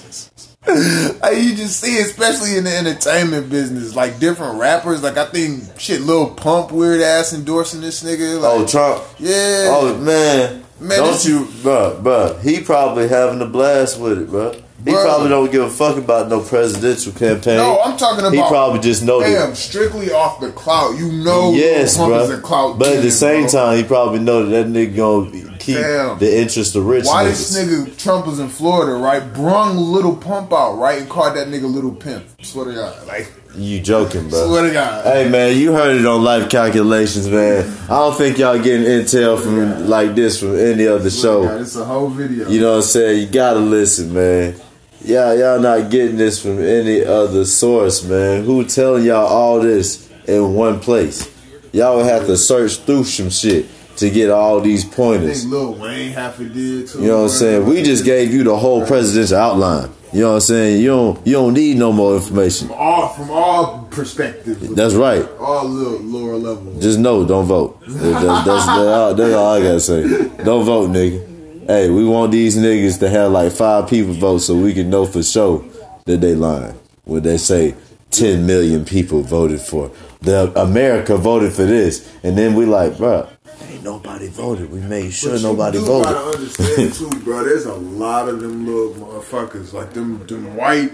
Like you just see, especially in the entertainment business, like different rappers. Like I think shit, Lil Pump weird ass endorsing this nigga. Like, oh Trump, yeah. Oh man, man don't you, bruh, bruh. He probably having a blast with it, bruh. He Bro. probably don't give a fuck about no presidential campaign. No, I'm talking about. He probably just know damn, that. strictly off the clout. You know, yes, Trump is a clout. But kid, at the same bro. time, he probably know that that nigga gonna keep damn. the interest of rich. Why niggas. This nigga Trump was in Florida, right? Brung Little Pump out, right, and called that nigga Little Pimp. I swear to God, like you joking, bro. I swear to God. Hey man, you heard it on Life Calculations, man. I don't think y'all getting intel from like this from any other show. God, it's a whole video. You know what I'm saying? You gotta listen, man. Yeah, y'all not getting this from any other source, man. Who telling y'all all this in one place? Y'all would have to search through some shit to get all these pointers. I think Lil Wayne half a did too. You know what I'm saying? We just gave you the whole presidential outline. You know what I'm saying? You don't you don't need no more information. From all, from all perspectives. That's right. All little lower levels. Just know, don't vote. That's, that's, that's, all, that's all I gotta say. Don't vote, nigga. Hey, we want these niggas to have like five people vote so we can know for sure that they lying. When they say ten million people voted for the America voted for this, and then we like, bro, ain't nobody voted. We made sure but nobody you do voted. Gotta understand too, bro. There's a lot of them little motherfuckers, like them, them white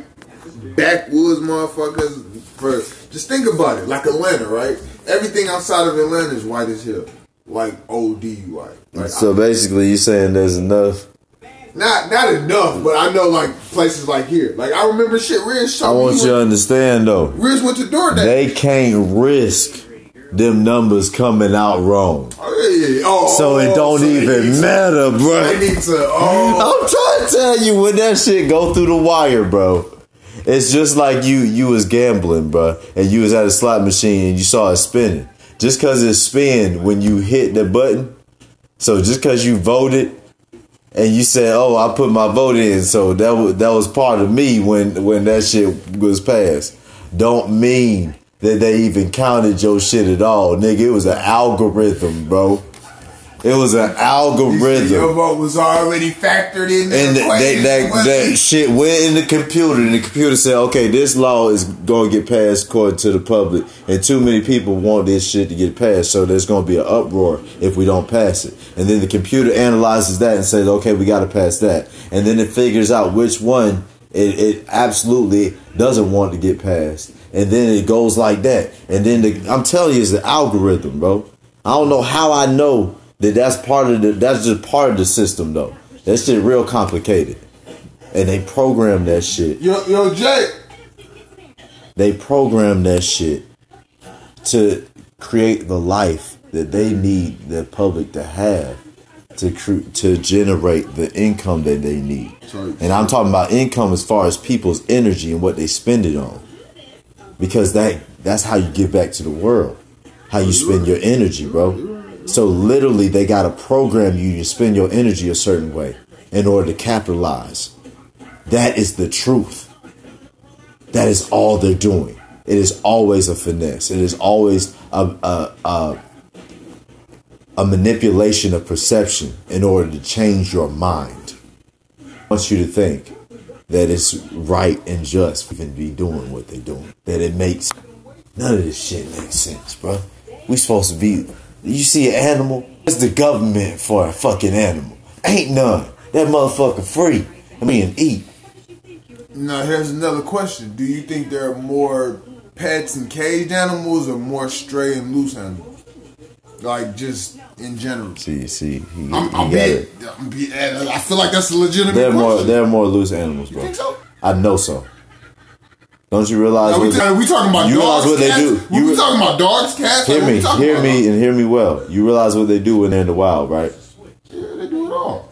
backwoods motherfuckers. Bro, just think about it. Like Atlanta, right? Everything outside of Atlanta is white as hell, like O D white. Like, so I, basically, you saying there's enough. Not not enough, but I know like places like here. Like I remember shit Ridge. I want you to understand though. Ridge went to DoorDash. They can't risk them numbers coming out wrong. Oh, yeah, yeah. Oh, so it don't so even to, matter, bro. They need to. Oh. I'm trying to tell you when that shit go through the wire, bro. It's just like you you was gambling, bro, and you was at a slot machine and you saw it spinning. Just because it spin when you hit the button. So just because you voted. And you said, "Oh, I put my vote in, so that was that was part of me when when that shit was passed." Don't mean that they even counted your shit at all, nigga. It was an algorithm, bro. It was an algorithm. Your vote was already factored in, and the, they, that that shit went in the computer, and the computer said, "Okay, this law is going to get passed according to the public, and too many people want this shit to get passed, so there's going to be an uproar if we don't pass it." And then the computer analyzes that and says, "Okay, we got to pass that," and then it figures out which one it, it absolutely doesn't want to get passed, and then it goes like that. And then the, I'm telling you, it's the algorithm, bro. I don't know how I know. That that's part of the that's just part of the system though. That shit real complicated, and they program that shit. Yo, yo, Jay. They program that shit to create the life that they need the public to have to cre- to generate the income that they need. And I'm talking about income as far as people's energy and what they spend it on, because that that's how you give back to the world, how you spend your energy, bro. So literally, they gotta program you to spend your energy a certain way in order to capitalize. That is the truth. That is all they're doing. It is always a finesse. It is always a a, a, a manipulation of perception in order to change your mind. I want you to think that it's right and just for them to be doing what they're doing. That it makes none of this shit makes sense, bro. We supposed to be. You see an animal? That's the government for a fucking animal. Ain't none. That motherfucker free. I mean, eat. Now, here's another question. Do you think there are more pets and caged animals or more stray and loose animals? Like, just in general. See, see. He, I'm, he I'm, be, I'm be, I feel like that's a legitimate they're question. More, there are more loose animals, bro. You think so? I know so. Don't you realize? No, we, what, we talking about you dogs, realize what cats? They do. You we talking about dogs, cats. Hear me, like, hear about? me, and hear me well. You realize what they do when they're in the wild, right? Yeah, they do it all.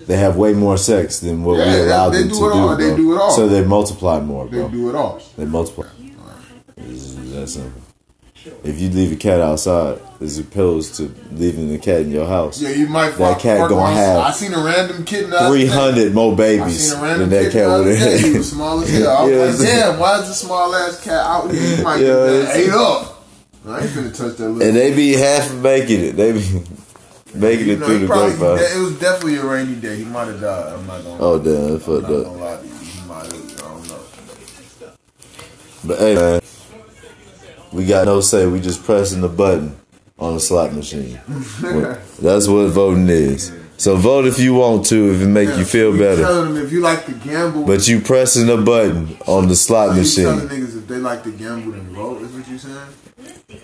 They have way more sex than what yeah, we allow them do to do. Bro. They do it all. So they multiply more, bro. They do it all. They multiply. That's simple. If you leave a cat outside, as opposed to leaving the cat in your house, yeah, you might that cat gonna on. have. I seen a random kitten. Three hundred more babies than that cat would have. He was small as hell. I was like, damn, why is the small ass cat out here? He might yeah, get ate up. I ain't finna touch that. Little and they be half making it. They be making it know, through the grapevine. It was definitely a rainy day. He might have died. I'm not gonna. Oh damn, fucked up. He might have. I don't know. But hey, man. We got no say. We just pressing the button on a slot machine. That's what voting is. So vote if you want to, if it make yeah, you feel you better. Telling them if you like to gamble. But you pressing the button on the slot so machine. You telling niggas if they like to gamble, then vote. Is what you saying?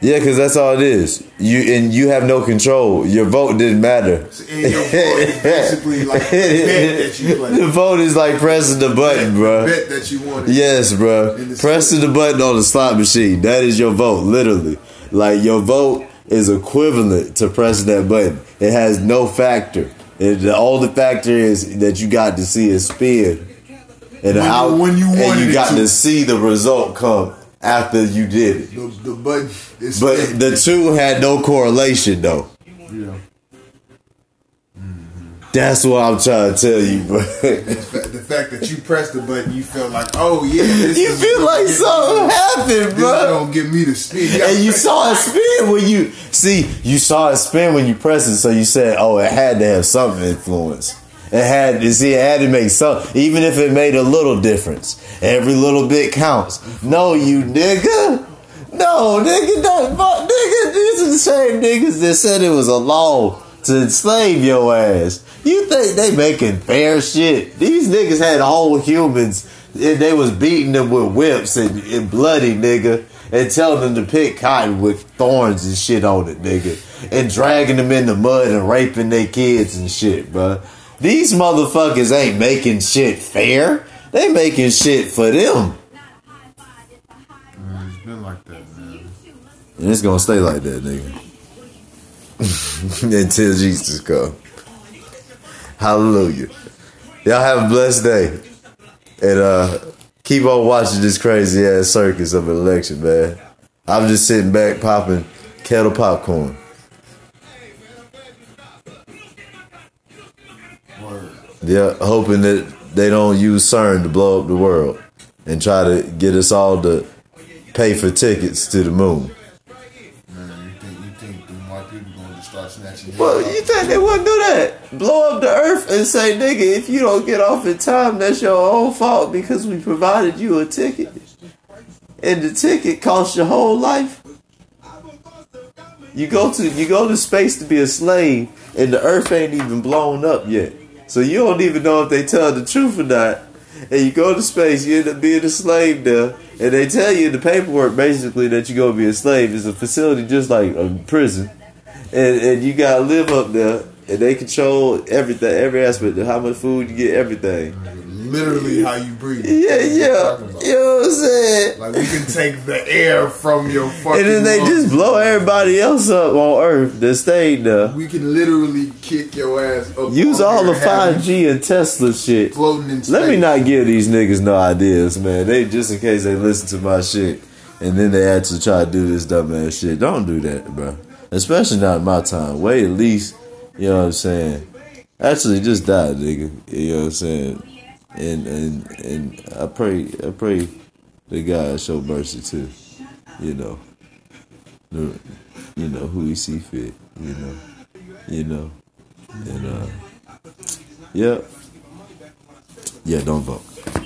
Yeah, because that's all it is. You and you have no control. Your vote didn't matter. So, and your vote is basically like the bet that you like. The vote is like pressing the button, bro. The bet that you wanted. Yes, bro. The pressing the button on the slot machine. That is your vote, literally. Like your vote is equivalent to pressing that button. It has no factor. It, the only factor is that you got to see it spin, and when, out, when you and you got to. to see the result come. After you did it, the, the button is but dead. The two had no correlation though. Yeah. Mm-hmm. That's what I'm trying to tell you, bro. The fact that you pressed the button, you felt like, oh yeah, this you feel like something happened, bro. This don't give me the spin. And you saw it spin when you see you saw it spin when you pressed it. So you said, oh, it had to have some influence. It had to see. It had to make some, even if it made a little difference. Every little bit counts. No, you nigga. No, nigga, don't, fuck, nigga. These are the same niggas that said it was a law to enslave your ass. You think they making fair shit? These niggas had whole humans and they was beating them with whips and, and bloody, nigga, and telling them to pick cotton with thorns and shit on it, nigga, and dragging them in the mud and raping their kids and shit, bro. These motherfuckers ain't making shit fair. They making shit for them. Man, it's been like that, man. And it's gonna stay like that, nigga. Until Jesus comes. Hallelujah. Y'all have a blessed day. And uh, keep on watching this crazy ass circus of an election, man. I'm just sitting back popping kettle popcorn. Yeah, hoping that they don't use CERN to blow up the world and try to get us all to pay for tickets to the moon. Well, you think they wouldn't do that? Blow up the earth and say, nigga, if you don't get off in time, that's your own fault because we provided you a ticket. And the ticket costs your whole life. You go to you go to space to be a slave and the earth ain't even blown up yet. So you don't even know if they tell the truth or not. And you go to space, you end up being a slave there. And they tell you in the paperwork basically that you're gonna be a slave. It's a facility just like a prison. And, and you gotta live up there, and they control everything, every aspect of how much food you get, everything. Literally how you breathe. Yeah, yeah. You know what I'm saying? Like we can take the air from your fucking. And then they lungs. Just blow everybody else up on Earth that stayed there. We can literally kick your ass up. Use all the five G and Tesla shit. Floating in space. Let me not give these niggas no ideas, man. They just in case they listen to my shit, and then they actually try to do this dumb ass shit. Don't do that, bro. Especially not in my time. Wait at least, you know what I'm saying? Actually, just die, nigga. You know what I'm saying? And and and I pray, I pray that God show mercy to, you know, the, you know who He see fit. You know, you know, and uh, yeah, yeah. Don't vote.